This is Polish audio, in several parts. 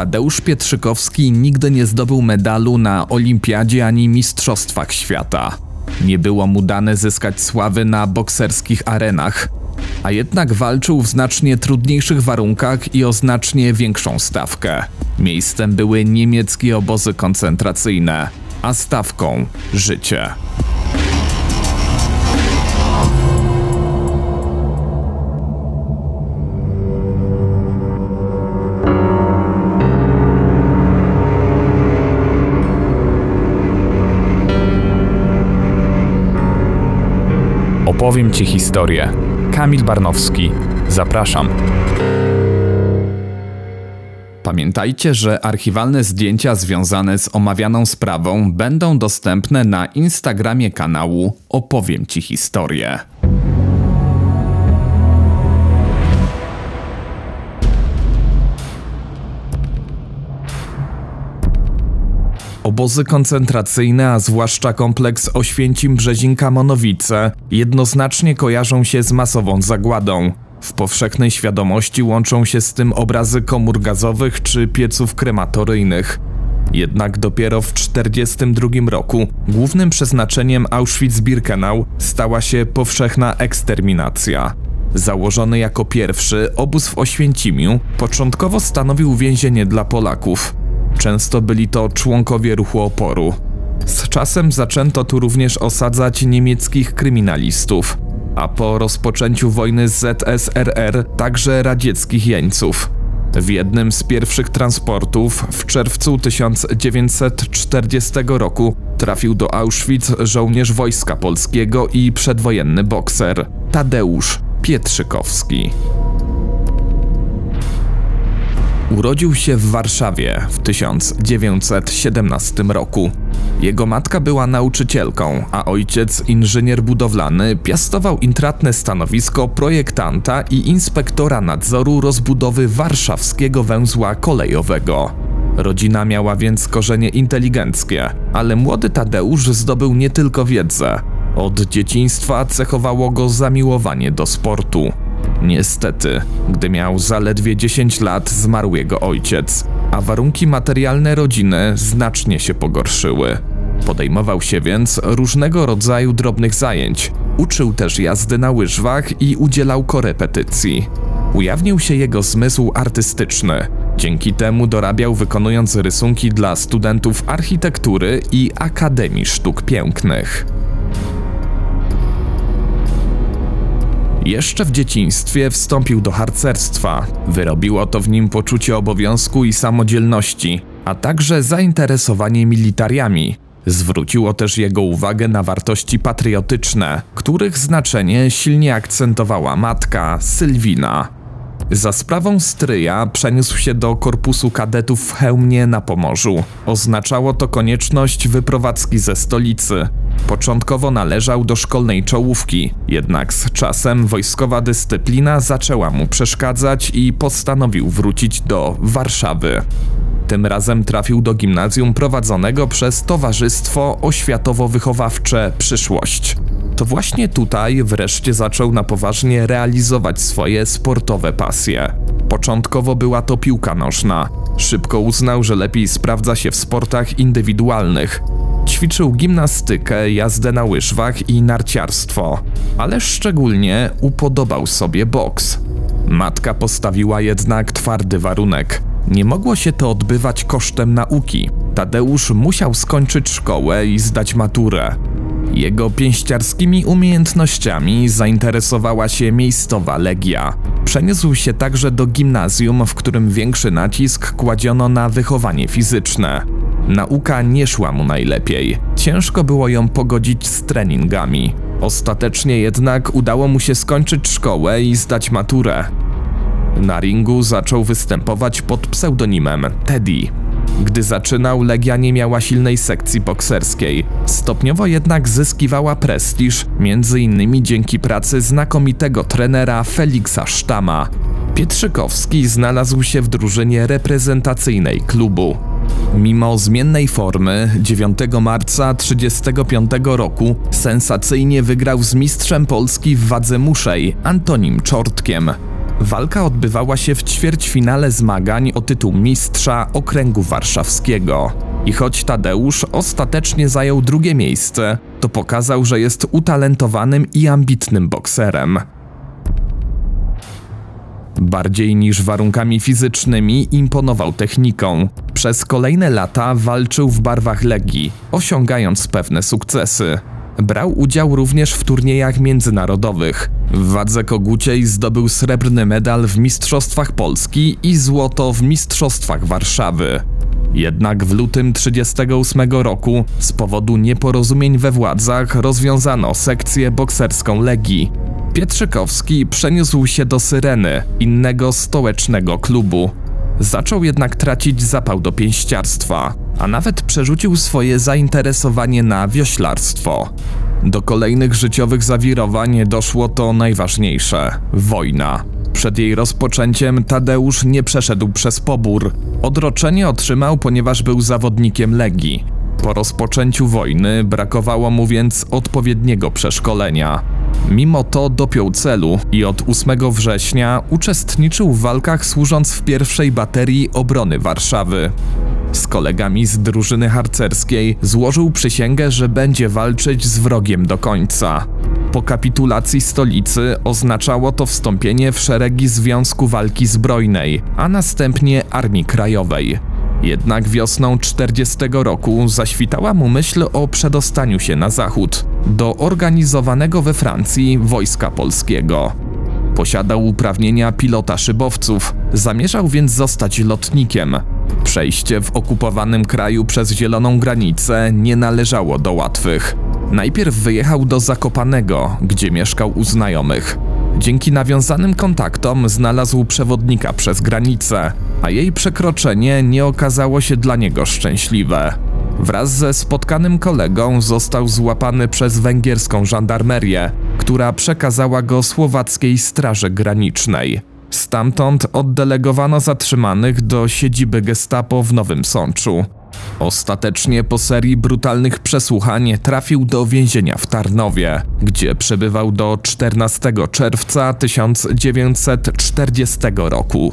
Tadeusz Pietrzykowski nigdy nie zdobył medalu na olimpiadzie ani mistrzostwach świata. Nie było mu dane zyskać sławy na bokserskich arenach, a jednak walczył w znacznie trudniejszych warunkach i o znacznie większą stawkę. Miejscem były niemieckie obozy koncentracyjne, a stawką – życie. Opowiem Ci historię. Kamil Barnowski. Zapraszam. Pamiętajcie, że archiwalne zdjęcia związane z omawianą sprawą będą dostępne na Instagramie kanału Opowiem Ci historię. Obozy koncentracyjne, a zwłaszcza kompleks Oświęcim-Brzezinka-Monowice, jednoznacznie kojarzą się z masową zagładą. W powszechnej świadomości łączą się z tym obrazy komór gazowych czy pieców krematoryjnych. Jednak dopiero w 1942 roku głównym przeznaczeniem Auschwitz-Birkenau stała się powszechna eksterminacja. Założony jako pierwszy, obóz w Oświęcimiu początkowo stanowił więzienie dla Polaków. Często byli to członkowie ruchu oporu. Z czasem zaczęto tu również osadzać niemieckich kryminalistów, a po rozpoczęciu wojny z ZSRR także radzieckich jeńców. W jednym z pierwszych transportów w czerwcu 1940 roku trafił do Auschwitz żołnierz Wojska Polskiego i przedwojenny bokser Tadeusz Pietrzykowski. Urodził się w Warszawie w 1917 roku. Jego matka była nauczycielką, a ojciec, inżynier budowlany, piastował intratne stanowisko projektanta i inspektora nadzoru rozbudowy warszawskiego węzła kolejowego. Rodzina miała więc korzenie inteligenckie, ale młody Tadeusz zdobył nie tylko wiedzę. Od dzieciństwa cechowało go zamiłowanie do sportu. Niestety, gdy miał zaledwie 10 lat, zmarł jego ojciec, a warunki materialne rodziny znacznie się pogorszyły. Podejmował się więc różnego rodzaju drobnych zajęć, uczył też jazdy na łyżwach i udzielał korepetycji. Ujawnił się jego zmysł artystyczny. Dzięki temu dorabiał, wykonując rysunki dla studentów architektury i Akademii Sztuk Pięknych. Jeszcze w dzieciństwie wstąpił do harcerstwa. Wyrobiło to w nim poczucie obowiązku i samodzielności, a także zainteresowanie militariami. Zwróciło też jego uwagę na wartości patriotyczne, których znaczenie silnie akcentowała matka, Sylwina. Za sprawą stryja przeniósł się do korpusu kadetów w Chełmie na Pomorzu. Oznaczało to konieczność wyprowadzki ze stolicy. Początkowo należał do szkolnej czołówki, jednak z czasem wojskowa dyscyplina zaczęła mu przeszkadzać i postanowił wrócić do Warszawy. Tym razem trafił do gimnazjum prowadzonego przez Towarzystwo Oświatowo-Wychowawcze Przyszłość. To właśnie tutaj wreszcie zaczął na poważnie realizować swoje sportowe pasje. Początkowo była to piłka nożna. Szybko uznał, że lepiej sprawdza się w sportach indywidualnych. Ćwiczył gimnastykę, jazdę na łyżwach i narciarstwo, ale szczególnie upodobał sobie boks. Matka postawiła jednak twardy warunek. Nie mogło się to odbywać kosztem nauki. Tadeusz musiał skończyć szkołę i zdać maturę. Jego pięściarskimi umiejętnościami zainteresowała się miejscowa Legia. Przeniósł się także do gimnazjum, w którym większy nacisk kładziono na wychowanie fizyczne. Nauka nie szła mu najlepiej. Ciężko było ją pogodzić z treningami. Ostatecznie jednak udało mu się skończyć szkołę i zdać maturę. Na ringu zaczął występować pod pseudonimem Teddy. Gdy zaczynał, Legia nie miała silnej sekcji bokserskiej. Stopniowo jednak zyskiwała prestiż, m.in. dzięki pracy znakomitego trenera Feliksa Stamma. Pietrzykowski znalazł się w drużynie reprezentacyjnej klubu. Mimo zmiennej formy, 9 marca 1935 roku sensacyjnie wygrał z mistrzem Polski w wadze muszej, Antonim Czortkiem. Walka odbywała się w ćwierćfinale zmagań o tytuł mistrza Okręgu Warszawskiego. I choć Tadeusz ostatecznie zajął drugie miejsce, to pokazał, że jest utalentowanym i ambitnym bokserem. Bardziej niż warunkami fizycznymi imponował techniką. Przez kolejne lata walczył w barwach Legii, osiągając pewne sukcesy. Brał udział również w turniejach międzynarodowych. W wadze koguciej zdobył srebrny medal w Mistrzostwach Polski i złoto w Mistrzostwach Warszawy. Jednak w lutym 1938 roku z powodu nieporozumień we władzach rozwiązano sekcję bokserską Legii. Pietrzykowski przeniósł się do Syreny, innego stołecznego klubu. Zaczął jednak tracić zapał do pięściarstwa, a nawet przerzucił swoje zainteresowanie na wioślarstwo. Do kolejnych życiowych zawirowań doszło to najważniejsze – wojna. Przed jej rozpoczęciem Tadeusz nie przeszedł przez pobór. Odroczenie otrzymał, ponieważ był zawodnikiem Legii. Po rozpoczęciu wojny brakowało mu więc odpowiedniego przeszkolenia. Mimo to dopiął celu i od 8 września uczestniczył w walkach, służąc w pierwszej baterii obrony Warszawy. Z kolegami z drużyny harcerskiej złożył przysięgę, że będzie walczyć z wrogiem do końca. Po kapitulacji stolicy oznaczało to wstąpienie w szeregi Związku Walki Zbrojnej, a następnie Armii Krajowej. Jednak wiosną 1940 roku zaświtała mu myśl o przedostaniu się na zachód, do organizowanego we Francji Wojska Polskiego. Posiadał uprawnienia pilota szybowców, zamierzał więc zostać lotnikiem. Przejście w okupowanym kraju przez zieloną granicę nie należało do łatwych. Najpierw wyjechał do Zakopanego, gdzie mieszkał u znajomych. Dzięki nawiązanym kontaktom znalazł przewodnika przez granicę, a jej przekroczenie nie okazało się dla niego szczęśliwe. Wraz ze spotkanym kolegą został złapany przez węgierską żandarmerię, która przekazała go słowackiej Straży Granicznej. Stamtąd oddelegowano zatrzymanych do siedziby Gestapo w Nowym Sączu. Ostatecznie po serii brutalnych przesłuchań trafił do więzienia w Tarnowie, gdzie przebywał do 14 czerwca 1940 roku.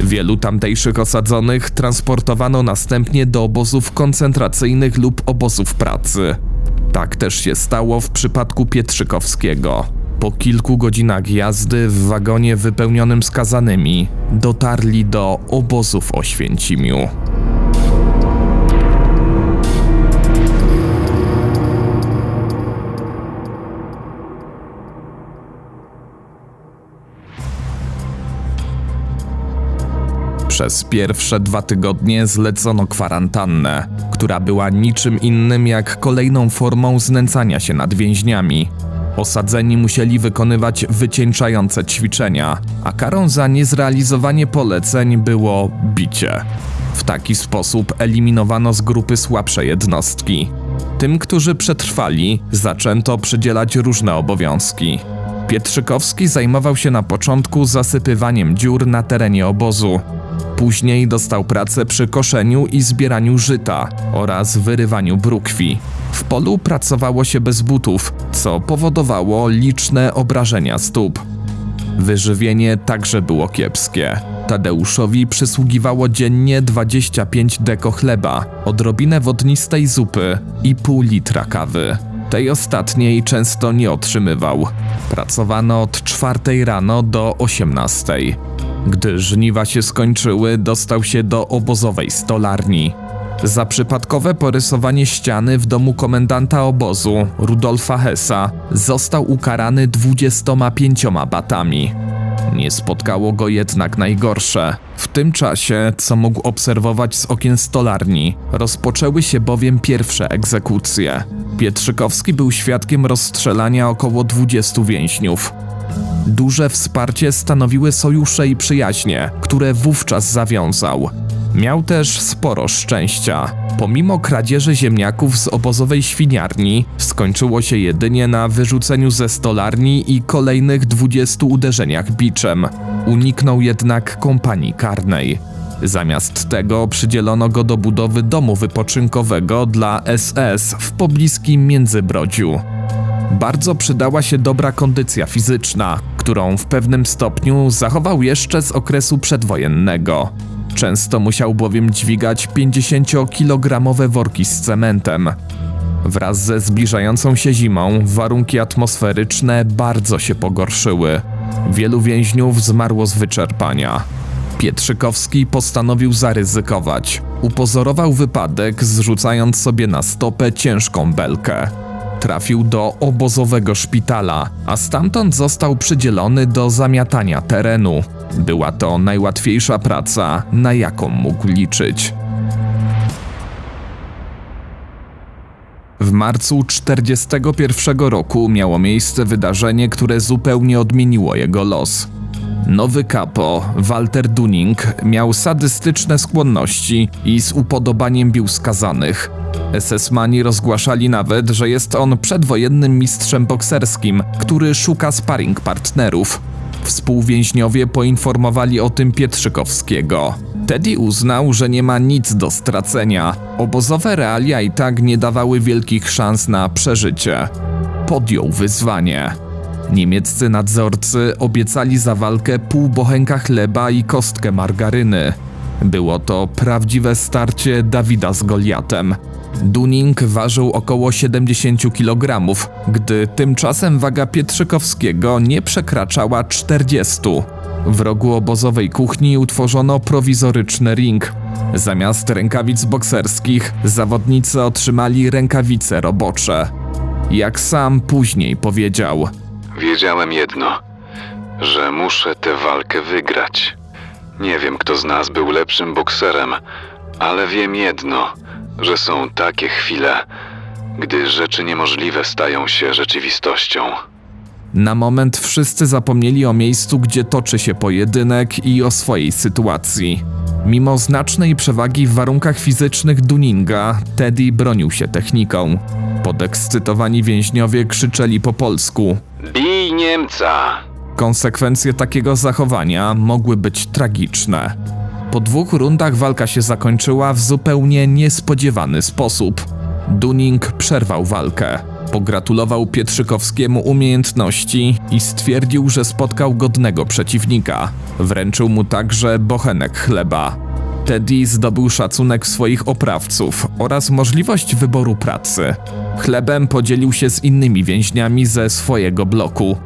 Wielu tamtejszych osadzonych transportowano następnie do obozów koncentracyjnych lub obozów pracy. Tak też się stało w przypadku Pietrzykowskiego. Po kilku godzinach jazdy w wagonie wypełnionym skazanymi dotarli do obozu w Oświęcimiu. Przez pierwsze 2 tygodnie zlecono kwarantannę, która była niczym innym jak kolejną formą znęcania się nad więźniami. Osadzeni musieli wykonywać wycieńczające ćwiczenia, a karą za niezrealizowanie poleceń było bicie. W taki sposób eliminowano z grupy słabsze jednostki. Tym, którzy przetrwali, zaczęto przydzielać różne obowiązki. Pietrzykowski zajmował się na początku zasypywaniem dziur na terenie obozu. Później dostał pracę przy koszeniu i zbieraniu żyta oraz wyrywaniu brukwi. W polu pracowało się bez butów, co powodowało liczne obrażenia stóp. Wyżywienie także było kiepskie. Tadeuszowi przysługiwało dziennie 25 deko chleba, odrobinę wodnistej zupy i pół litra kawy. Tej ostatniej często nie otrzymywał. Pracowano od 4 rano do 18. Gdy żniwa się skończyły, dostał się do obozowej stolarni. Za przypadkowe porysowanie ściany w domu komendanta obozu, Rudolfa Hessa, został ukarany 25 batami. Nie spotkało go jednak najgorsze. W tym czasie, co mógł obserwować z okien stolarni, rozpoczęły się bowiem pierwsze egzekucje. Pietrzykowski był świadkiem rozstrzelania około 20 więźniów. Duże wsparcie stanowiły sojusze i przyjaźnie, które wówczas zawiązał. Miał też sporo szczęścia. Pomimo kradzieży ziemniaków z obozowej świniarni, skończyło się jedynie na wyrzuceniu ze stolarni i kolejnych 20 uderzeniach biczem. Uniknął jednak kompanii karnej. Zamiast tego przydzielono go do budowy domu wypoczynkowego dla SS w pobliskim Międzybrodziu. Bardzo przydała się dobra kondycja fizyczna, którą w pewnym stopniu zachował jeszcze z okresu przedwojennego. Często musiał bowiem dźwigać 50-kilogramowe worki z cementem. Wraz ze zbliżającą się zimą warunki atmosferyczne bardzo się pogorszyły. Wielu więźniów zmarło z wyczerpania. Pietrzykowski postanowił zaryzykować. Upozorował wypadek, zrzucając sobie na stopę ciężką belkę. Trafił do obozowego szpitala, a stamtąd został przydzielony do zamiatania terenu. Była to najłatwiejsza praca, na jaką mógł liczyć. W marcu 1941 roku miało miejsce wydarzenie, które zupełnie odmieniło jego los. Nowy kapo, Walter Dünning, miał sadystyczne skłonności i z upodobaniem bił skazanych. SS-mani rozgłaszali nawet, że jest on przedwojennym mistrzem bokserskim, który szuka sparring partnerów. Współwięźniowie poinformowali o tym Pietrzykowskiego. Teddy uznał, że nie ma nic do stracenia. Obozowe realia i tak nie dawały wielkich szans na przeżycie. Podjął wyzwanie. Niemieccy nadzorcy obiecali za walkę pół bochenka chleba i kostkę margaryny. Było to prawdziwe starcie Dawida z Goliatem. Dünning ważył około 70 kg, gdy tymczasem waga Pietrzykowskiego nie przekraczała 40. W rogu obozowej kuchni utworzono prowizoryczny ring. Zamiast rękawic bokserskich zawodnicy otrzymali rękawice robocze. Jak sam później powiedział: wiedziałem jedno, że muszę tę walkę wygrać. Nie wiem, kto z nas był lepszym bokserem, ale wiem jedno, że są takie chwile, gdy rzeczy niemożliwe stają się rzeczywistością. Na moment wszyscy zapomnieli o miejscu, gdzie toczy się pojedynek, i o swojej sytuacji. Mimo znacznej przewagi w warunkach fizycznych Dünninga, Teddy bronił się techniką. Podekscytowani więźniowie krzyczeli po polsku: bij Niemca! Konsekwencje takiego zachowania mogły być tragiczne. Po dwóch rundach walka się zakończyła w zupełnie niespodziewany sposób. Dünning przerwał walkę. Pogratulował Pietrzykowskiemu umiejętności i stwierdził, że spotkał godnego przeciwnika. Wręczył mu także bochenek chleba. Teddy zdobył szacunek swoich oprawców oraz możliwość wyboru pracy. Chlebem podzielił się z innymi więźniami ze swojego bloku.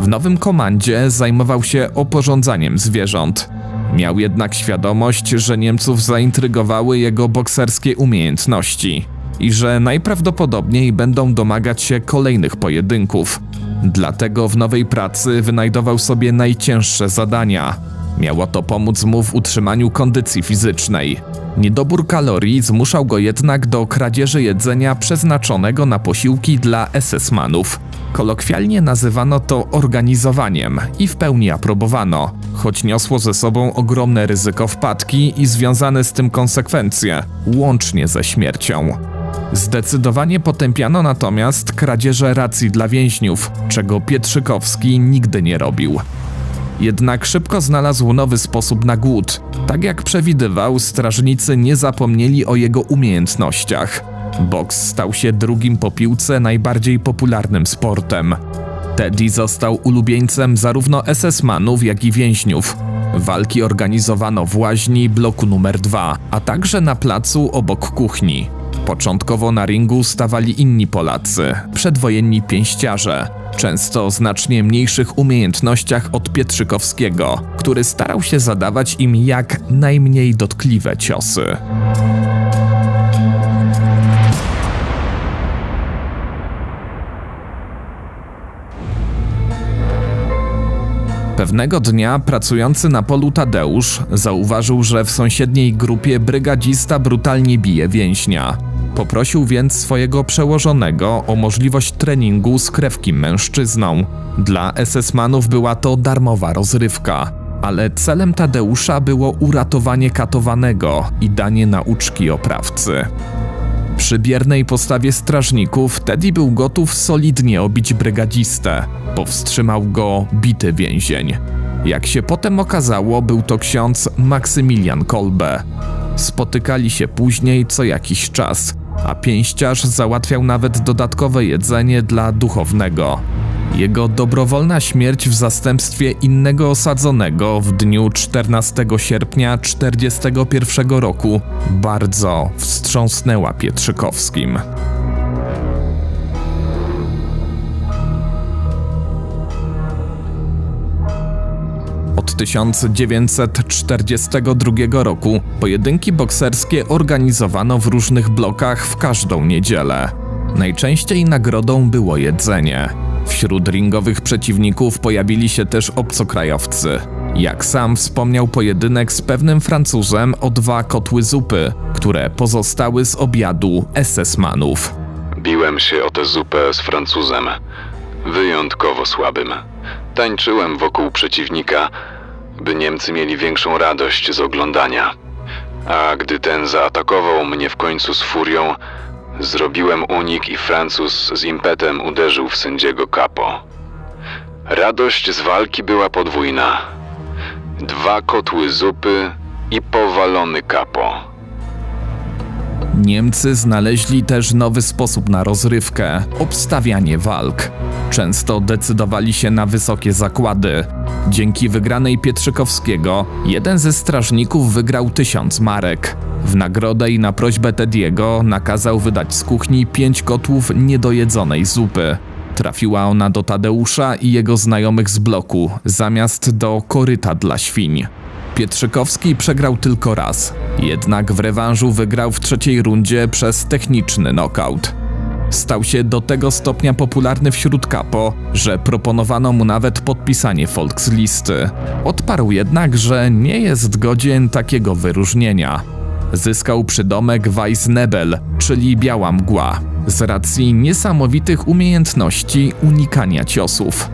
W nowym komandzie zajmował się oporządzaniem zwierząt. Miał jednak świadomość, że Niemców zaintrygowały jego bokserskie umiejętności i że najprawdopodobniej będą domagać się kolejnych pojedynków. Dlatego w nowej pracy wynajdował sobie najcięższe zadania. Miało to pomóc mu w utrzymaniu kondycji fizycznej. Niedobór kalorii zmuszał go jednak do kradzieży jedzenia przeznaczonego na posiłki dla SS-manów. Kolokwialnie nazywano to organizowaniem i w pełni aprobowano, choć niosło ze sobą ogromne ryzyko wpadki i związane z tym konsekwencje, łącznie ze śmiercią. Zdecydowanie potępiano natomiast kradzieże racji dla więźniów, czego Pietrzykowski nigdy nie robił. Jednak szybko znalazł nowy sposób na głód. Tak jak przewidywał, strażnicy nie zapomnieli o jego umiejętnościach. Boks stał się drugim po piłce najbardziej popularnym sportem. Teddy został ulubieńcem zarówno SS-manów, jak i więźniów. Walki organizowano w łaźni bloku numer 2, a także na placu obok kuchni. Początkowo na ringu stawali inni Polacy, przedwojenni pięściarze, często o znacznie mniejszych umiejętnościach od Pietrzykowskiego, który starał się zadawać im jak najmniej dotkliwe ciosy. Pewnego dnia pracujący na polu Tadeusz zauważył, że w sąsiedniej grupie brygadzista brutalnie bije więźnia. Poprosił więc swojego przełożonego o możliwość treningu z krewkim mężczyzną. Dla SS-manów była to darmowa rozrywka, ale celem Tadeusza było uratowanie katowanego i danie nauczki oprawcy. Przy biernej postawie strażników Teddy był gotów solidnie obić brygadzistę. Powstrzymał go bity więzień. Jak się potem okazało, był to ksiądz Maksymilian Kolbe. Spotykali się później co jakiś czas, a pięściarz załatwiał nawet dodatkowe jedzenie dla duchownego. Jego dobrowolna śmierć w zastępstwie innego osadzonego w dniu 14 sierpnia 1941 roku bardzo wstrząsnęła Pietrzykowskim. Od 1942 roku pojedynki bokserskie organizowano w różnych blokach w każdą niedzielę. Najczęściej nagrodą było jedzenie. Wśród ringowych przeciwników pojawili się też obcokrajowcy. Jak sam wspomniał, pojedynek z pewnym Francuzem o 2 kotły zupy, które pozostały z obiadu SS-manów. Biłem się o tę zupę z Francuzem, wyjątkowo słabym. Tańczyłem wokół przeciwnika, by Niemcy mieli większą radość z oglądania. A gdy ten zaatakował mnie w końcu z furią, zrobiłem unik i Francuz z impetem uderzył w sędziego Kapo. Radość z walki była podwójna. 2 kotły zupy i powalony Kapo. Niemcy znaleźli też nowy sposób na rozrywkę – obstawianie walk. Często decydowali się na wysokie zakłady. Dzięki wygranej Pietrzykowskiego jeden ze strażników wygrał 1000 marek. W nagrodę i na prośbę Tediego nakazał wydać z kuchni 5 kotłów niedojedzonej zupy. Trafiła ona do Tadeusza i jego znajomych z bloku, zamiast do koryta dla świń. Pietrzykowski przegrał tylko raz, jednak w rewanżu wygrał w 3. rundzie przez techniczny nokaut. Stał się do tego stopnia popularny wśród kapo, że proponowano mu nawet podpisanie Volkslisty. Odparł jednak, że nie jest godzien takiego wyróżnienia. Zyskał przydomek Weiss Nebel, czyli biała mgła, z racji niesamowitych umiejętności unikania ciosów.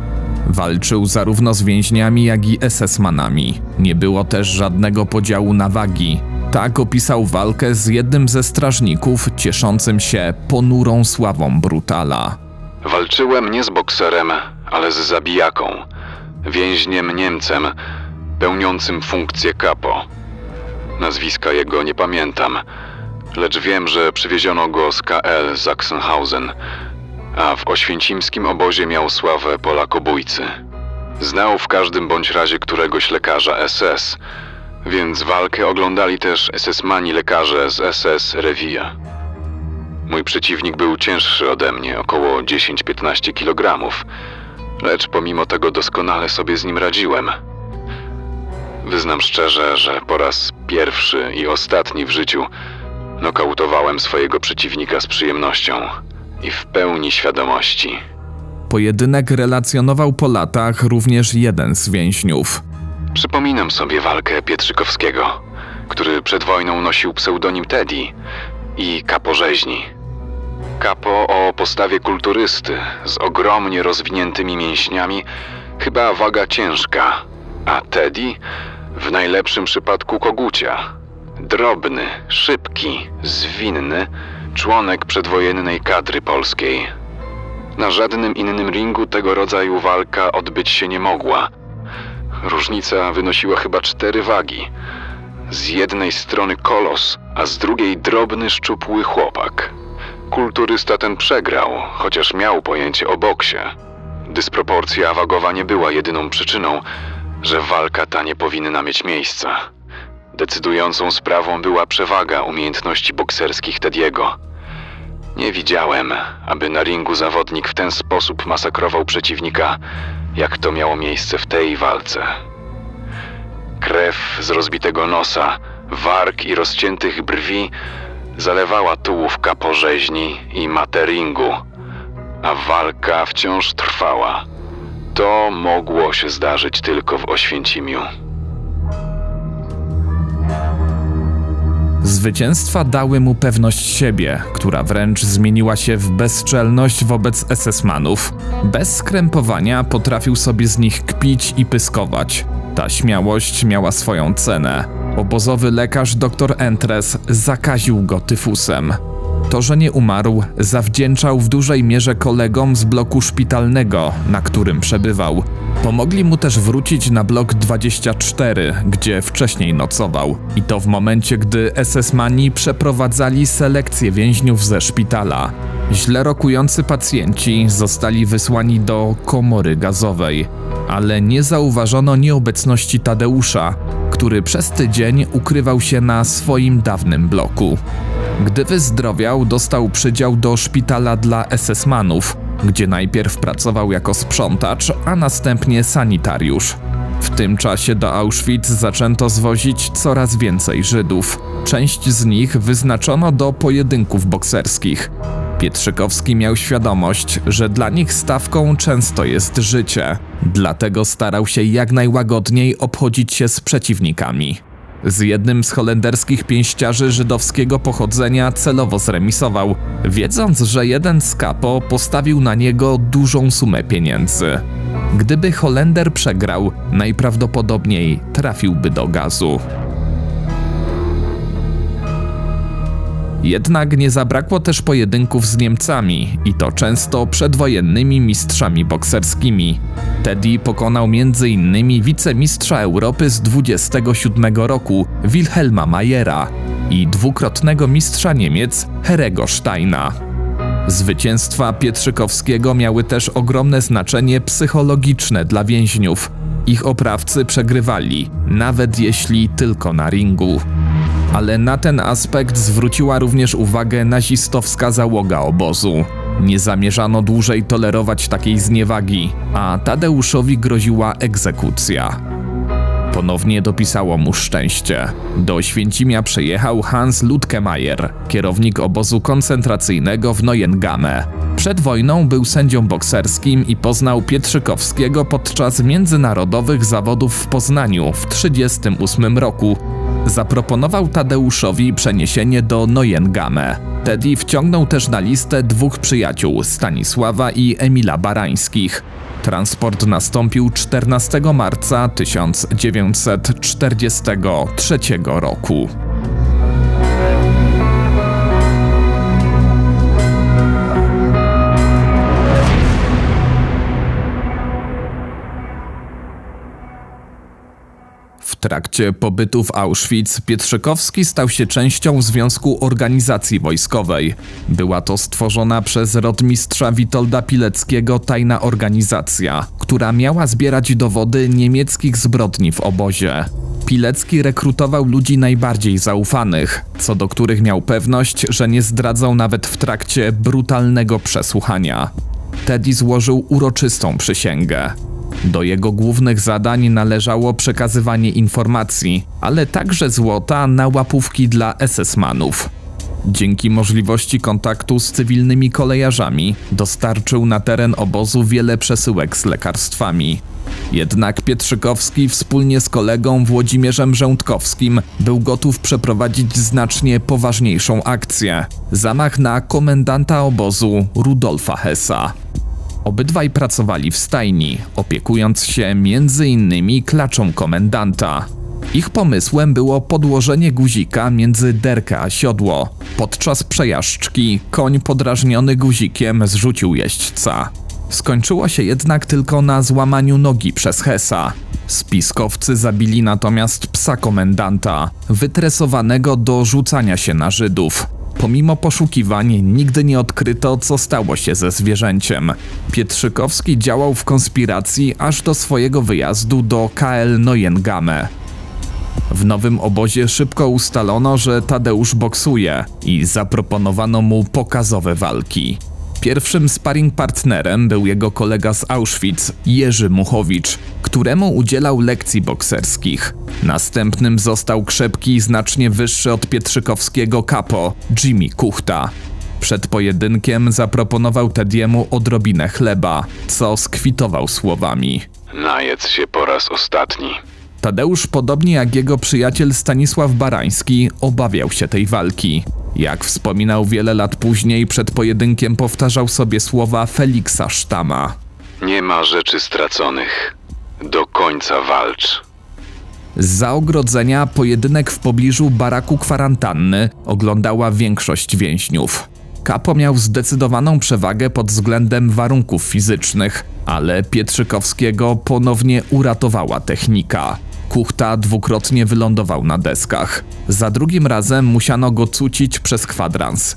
Walczył zarówno z więźniami, jak i SS-manami. Nie było też żadnego podziału na wagi. Tak opisał walkę z jednym ze strażników, cieszącym się ponurą sławą brutala. Walczyłem nie z bokserem, ale z zabijaką, więźniem Niemcem, pełniącym funkcję kapo. Nazwiska jego nie pamiętam, lecz wiem, że przywieziono go z KL Sachsenhausen, a w oświęcimskim obozie miał sławę Polakobójcy. Znał w każdym bądź razie któregoś lekarza SS, więc walkę oglądali też SS-mani lekarze z SS Revilla. Mój przeciwnik był cięższy ode mnie, około 10-15 kg, lecz pomimo tego doskonale sobie z nim radziłem. Wyznam szczerze, że po raz pierwszy i ostatni w życiu nokautowałem swojego przeciwnika z przyjemnością i w pełni świadomości. Pojedynek relacjonował po latach również jeden z więźniów. Przypominam sobie walkę Pietrzykowskiego, który przed wojną nosił pseudonim Teddy i Kapo Rzeźni. Kapo o postawie kulturysty z ogromnie rozwiniętymi mięśniami, chyba waga ciężka, a Teddy w najlepszym przypadku kogucia. Drobny, szybki, zwinny, członek przedwojennej kadry polskiej. Na żadnym innym ringu tego rodzaju walka odbyć się nie mogła. Różnica wynosiła chyba 4 wagi. Z jednej strony kolos, a z drugiej drobny, szczupły chłopak. Kulturysta ten przegrał, chociaż miał pojęcie o boksie. Dysproporcja wagowa nie była jedyną przyczyną, że walka ta nie powinna mieć miejsca. Decydującą sprawą była przewaga umiejętności bokserskich Tediego. Nie widziałem, aby na ringu zawodnik w ten sposób masakrował przeciwnika, jak to miało miejsce w tej walce. Krew z rozbitego nosa, warg i rozciętych brwi zalewała tułów Kapo Rzeźni i matę ringu, a walka wciąż trwała. To mogło się zdarzyć tylko w Oświęcimiu. Zwycięstwa dały mu pewność siebie, która wręcz zmieniła się w bezczelność wobec SS-manów. Bez skrępowania potrafił sobie z nich kpić i pyskować. Ta śmiałość miała swoją cenę. Obozowy lekarz dr Entres zakaził go tyfusem. To, że nie umarł, zawdzięczał w dużej mierze kolegom z bloku szpitalnego, na którym przebywał. Pomogli mu też wrócić na blok 24, gdzie wcześniej nocował. I to w momencie, gdy SS-mani przeprowadzali selekcję więźniów ze szpitala. Źle rokujący pacjenci zostali wysłani do komory gazowej, ale nie zauważono nieobecności Tadeusza, który przez tydzień ukrywał się na swoim dawnym bloku. Gdy wyzdrowiał, dostał przydział do szpitala dla SS-manów, gdzie najpierw pracował jako sprzątacz, a następnie sanitariusz. W tym czasie do Auschwitz zaczęto zwozić coraz więcej Żydów. Część z nich wyznaczono do pojedynków bokserskich. Pietrzykowski miał świadomość, że dla nich stawką często jest życie, dlatego starał się jak najłagodniej obchodzić się z przeciwnikami. Z jednym z holenderskich pięściarzy żydowskiego pochodzenia celowo zremisował, wiedząc, że jeden z kapo postawił na niego dużą sumę pieniędzy. Gdyby Holender przegrał, najprawdopodobniej trafiłby do gazu. Jednak nie zabrakło też pojedynków z Niemcami, i to często przedwojennymi mistrzami bokserskimi. Teddy pokonał m.in. wicemistrza Europy z 1927 roku Wilhelma Mayera i dwukrotnego mistrza Niemiec Herrego Steina. Zwycięstwa Pietrzykowskiego miały też ogromne znaczenie psychologiczne dla więźniów. Ich oprawcy przegrywali, nawet jeśli tylko na ringu. Ale na ten aspekt zwróciła również uwagę nazistowska załoga obozu. Nie zamierzano dłużej tolerować takiej zniewagi, a Tadeuszowi groziła egzekucja. Ponownie dopisało mu szczęście. Do Oświęcimia przyjechał Hans Ludkemeier, kierownik obozu koncentracyjnego w Neuengamme. Przed wojną był sędzią bokserskim i poznał Pietrzykowskiego podczas międzynarodowych zawodów w Poznaniu w 1938 roku. Zaproponował Tadeuszowi przeniesienie do Neuengamme. Teddy wciągnął też na listę dwóch przyjaciół, Stanisława i Emila Barańskich. Transport nastąpił 14 marca 1943 roku. W trakcie pobytu w Auschwitz Pietrzykowski stał się częścią Związku Organizacji Wojskowej. Była to stworzona przez rotmistrza Witolda Pileckiego tajna organizacja, która miała zbierać dowody niemieckich zbrodni w obozie. Pilecki rekrutował ludzi najbardziej zaufanych, co do których miał pewność, że nie zdradzą nawet w trakcie brutalnego przesłuchania. Teddy złożył uroczystą przysięgę. Do jego głównych zadań należało przekazywanie informacji, ale także złota na łapówki dla SS-manów. Dzięki możliwości kontaktu z cywilnymi kolejarzami dostarczył na teren obozu wiele przesyłek z lekarstwami. Jednak Pietrzykowski wspólnie z kolegą Włodzimierzem Żołądkowskim był gotów przeprowadzić znacznie poważniejszą akcję – zamach na komendanta obozu Rudolfa Hessa. Obydwaj pracowali w stajni, opiekując się m.in. klaczą komendanta. Ich pomysłem było podłożenie guzika między derkę a siodło. Podczas przejażdżki koń podrażniony guzikiem zrzucił jeźdźca. Skończyło się jednak tylko na złamaniu nogi przez Hessa. Spiskowcy zabili natomiast psa komendanta, wytresowanego do rzucania się na Żydów. Pomimo poszukiwań nigdy nie odkryto, co stało się ze zwierzęciem. Pietrzykowski działał w konspiracji aż do swojego wyjazdu do KL Neuengamme. W nowym obozie szybko ustalono, że Tadeusz boksuje i zaproponowano mu pokazowe walki. Pierwszym sparring partnerem był jego kolega z Auschwitz, Jerzy Muchowicz, któremu udzielał lekcji bokserskich. Następnym został krzepki i znacznie wyższy od Pietrzykowskiego kapo, Jimmy Kuchta. Przed pojedynkiem zaproponował Tediemu odrobinę chleba, co skwitował słowami: najedz się po raz ostatni. Tadeusz, podobnie jak jego przyjaciel Stanisław Barański, obawiał się tej walki. Jak wspominał wiele lat później, przed pojedynkiem powtarzał sobie słowa Feliksa Stamma: nie ma rzeczy straconych. Do końca walcz. Zza ogrodzenia pojedynek w pobliżu baraku kwarantanny oglądała większość więźniów. Kapo miał zdecydowaną przewagę pod względem warunków fizycznych, ale Pietrzykowskiego ponownie uratowała technika. Kuchta dwukrotnie wylądował na deskach. Za drugim razem musiano go cucić przez kwadrans.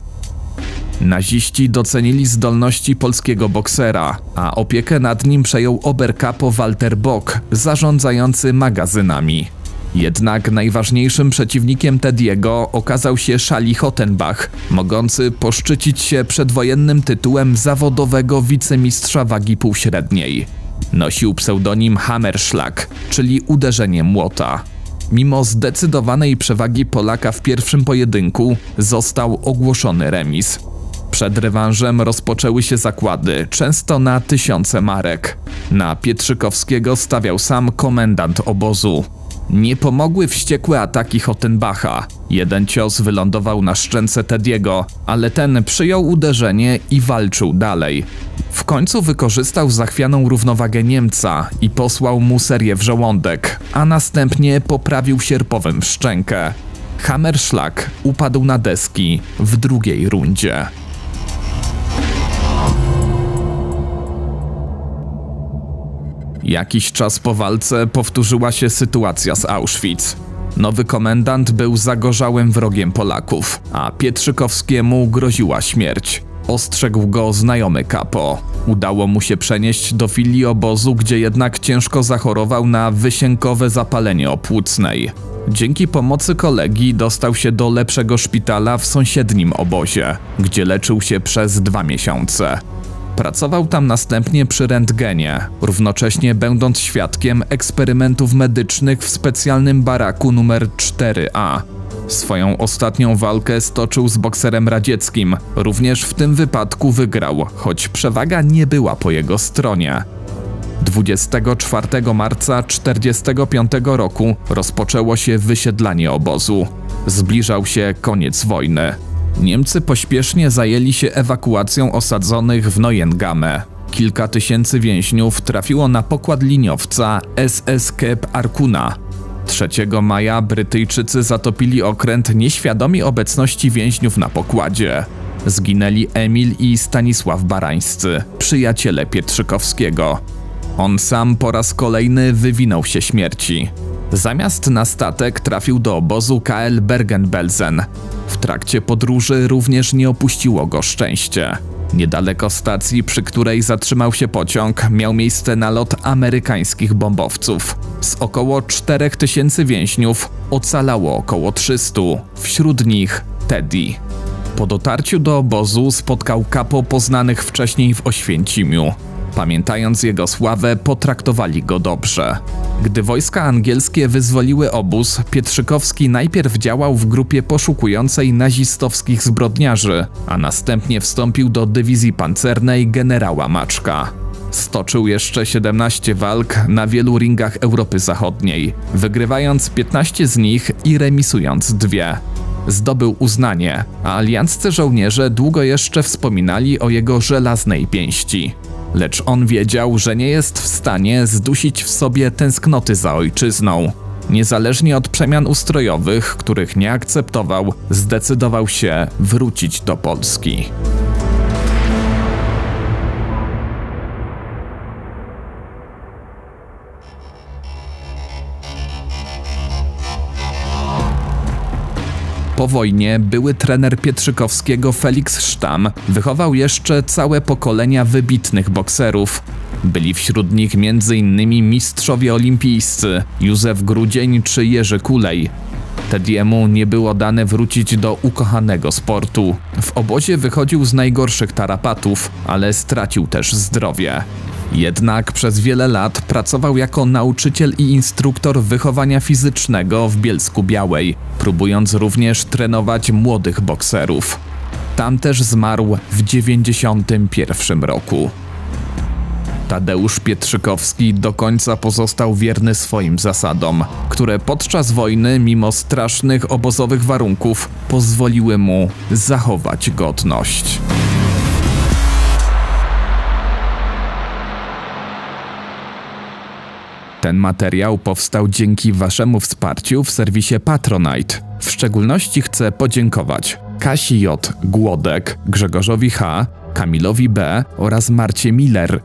Naziści docenili zdolności polskiego boksera, a opiekę nad nim przejął oberkapo Walter Bock, zarządzający magazynami. Jednak najważniejszym przeciwnikiem Tediego okazał się Szali Hottenbach, mogący poszczycić się przedwojennym tytułem zawodowego wicemistrza wagi półśredniej. Nosił pseudonim Hammerschlag, czyli uderzenie młota. Mimo zdecydowanej przewagi Polaka w pierwszym pojedynku został ogłoszony remis. Przed rewanżem rozpoczęły się zakłady, często na 1000 marek. Na Pietrzykowskiego stawiał sam komendant obozu. Nie pomogły wściekłe ataki Hottenbacha. Jeden cios wylądował na szczęce Tediego, ale ten przyjął uderzenie i walczył dalej. W końcu wykorzystał zachwianą równowagę Niemca i posłał mu serię w żołądek, a następnie poprawił sierpowym w szczękę. Hammerschlag upadł na deski w drugiej rundzie. Jakiś czas po walce powtórzyła się sytuacja z Auschwitz. Nowy komendant był zagorzałym wrogiem Polaków, a Pietrzykowskiemu groziła śmierć. Ostrzegł go znajomy kapo. Udało mu się przenieść do filii obozu, gdzie jednak ciężko zachorował na wysiękowe zapalenie opłucnej. Dzięki pomocy kolegi dostał się do lepszego szpitala w sąsiednim obozie, gdzie leczył się przez 2 miesiące. Pracował tam następnie przy rentgenie, równocześnie będąc świadkiem eksperymentów medycznych w specjalnym baraku numer 4A. Swoją ostatnią walkę stoczył z bokserem radzieckim. Również w tym wypadku wygrał, choć przewaga nie była po jego stronie. 24 marca 1945 roku rozpoczęło się wysiedlanie obozu. Zbliżał się koniec wojny. Niemcy pośpiesznie zajęli się ewakuacją osadzonych w Neuengamme. Kilka tysięcy więźniów trafiło na pokład liniowca SS Kep Arkuna. 3 maja Brytyjczycy zatopili okręt nieświadomi obecności więźniów na pokładzie. Zginęli Emil i Stanisław Barańscy, przyjaciele Pietrzykowskiego. On sam po raz kolejny wywinął się śmierci. Zamiast na statek trafił do obozu KL Bergen-Belsen. W trakcie podróży również nie opuściło go szczęście. Niedaleko stacji, przy której zatrzymał się pociąg, miał miejsce nalot amerykańskich bombowców. Z około 4000 więźniów ocalało około 300, wśród nich Teddy. Po dotarciu do obozu spotkał kapo poznanych wcześniej w Oświęcimiu. Pamiętając jego sławę, potraktowali go dobrze. Gdy wojska angielskie wyzwoliły obóz, Pietrzykowski najpierw działał w grupie poszukującej nazistowskich zbrodniarzy, a następnie wstąpił do dywizji pancernej generała Maczka. Stoczył jeszcze 17 walk na wielu ringach Europy Zachodniej, wygrywając 15 z nich i remisując 2. Zdobył uznanie, a alianccy żołnierze długo jeszcze wspominali o jego żelaznej pięści. Lecz on wiedział, że nie jest w stanie zdusić w sobie tęsknoty za ojczyzną. Niezależnie od przemian ustrojowych, których nie akceptował, zdecydował się wrócić do Polski. Po wojnie były trener Pietrzykowskiego Feliks Stamm wychował jeszcze całe pokolenia wybitnych bokserów. Byli wśród nich m.in. mistrzowie olimpijscy Józef Grudzień czy Jerzy Kulej. Tediemu nie było dane wrócić do ukochanego sportu. W obozie wychodził z najgorszych tarapatów, ale stracił też zdrowie. Jednak przez wiele lat pracował jako nauczyciel i instruktor wychowania fizycznego w Bielsku Białej, próbując również trenować młodych bokserów. Tam też zmarł w 1991 roku. Tadeusz Pietrzykowski do końca pozostał wierny swoim zasadom, które podczas wojny, mimo strasznych obozowych warunków, pozwoliły mu zachować godność. Ten materiał powstał dzięki waszemu wsparciu w serwisie Patronite. W szczególności chcę podziękować Kasi J. Głodek, Grzegorzowi H., Kamilowi B. oraz Marcie Miller.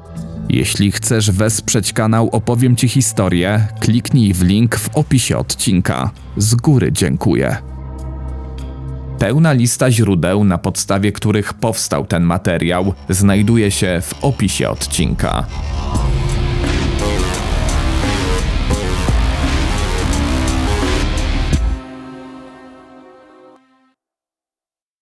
Jeśli chcesz wesprzeć kanał Opowiem Ci Historię, kliknij w link w opisie odcinka. Z góry dziękuję. Pełna lista źródeł, na podstawie których powstał ten materiał, znajduje się w opisie odcinka.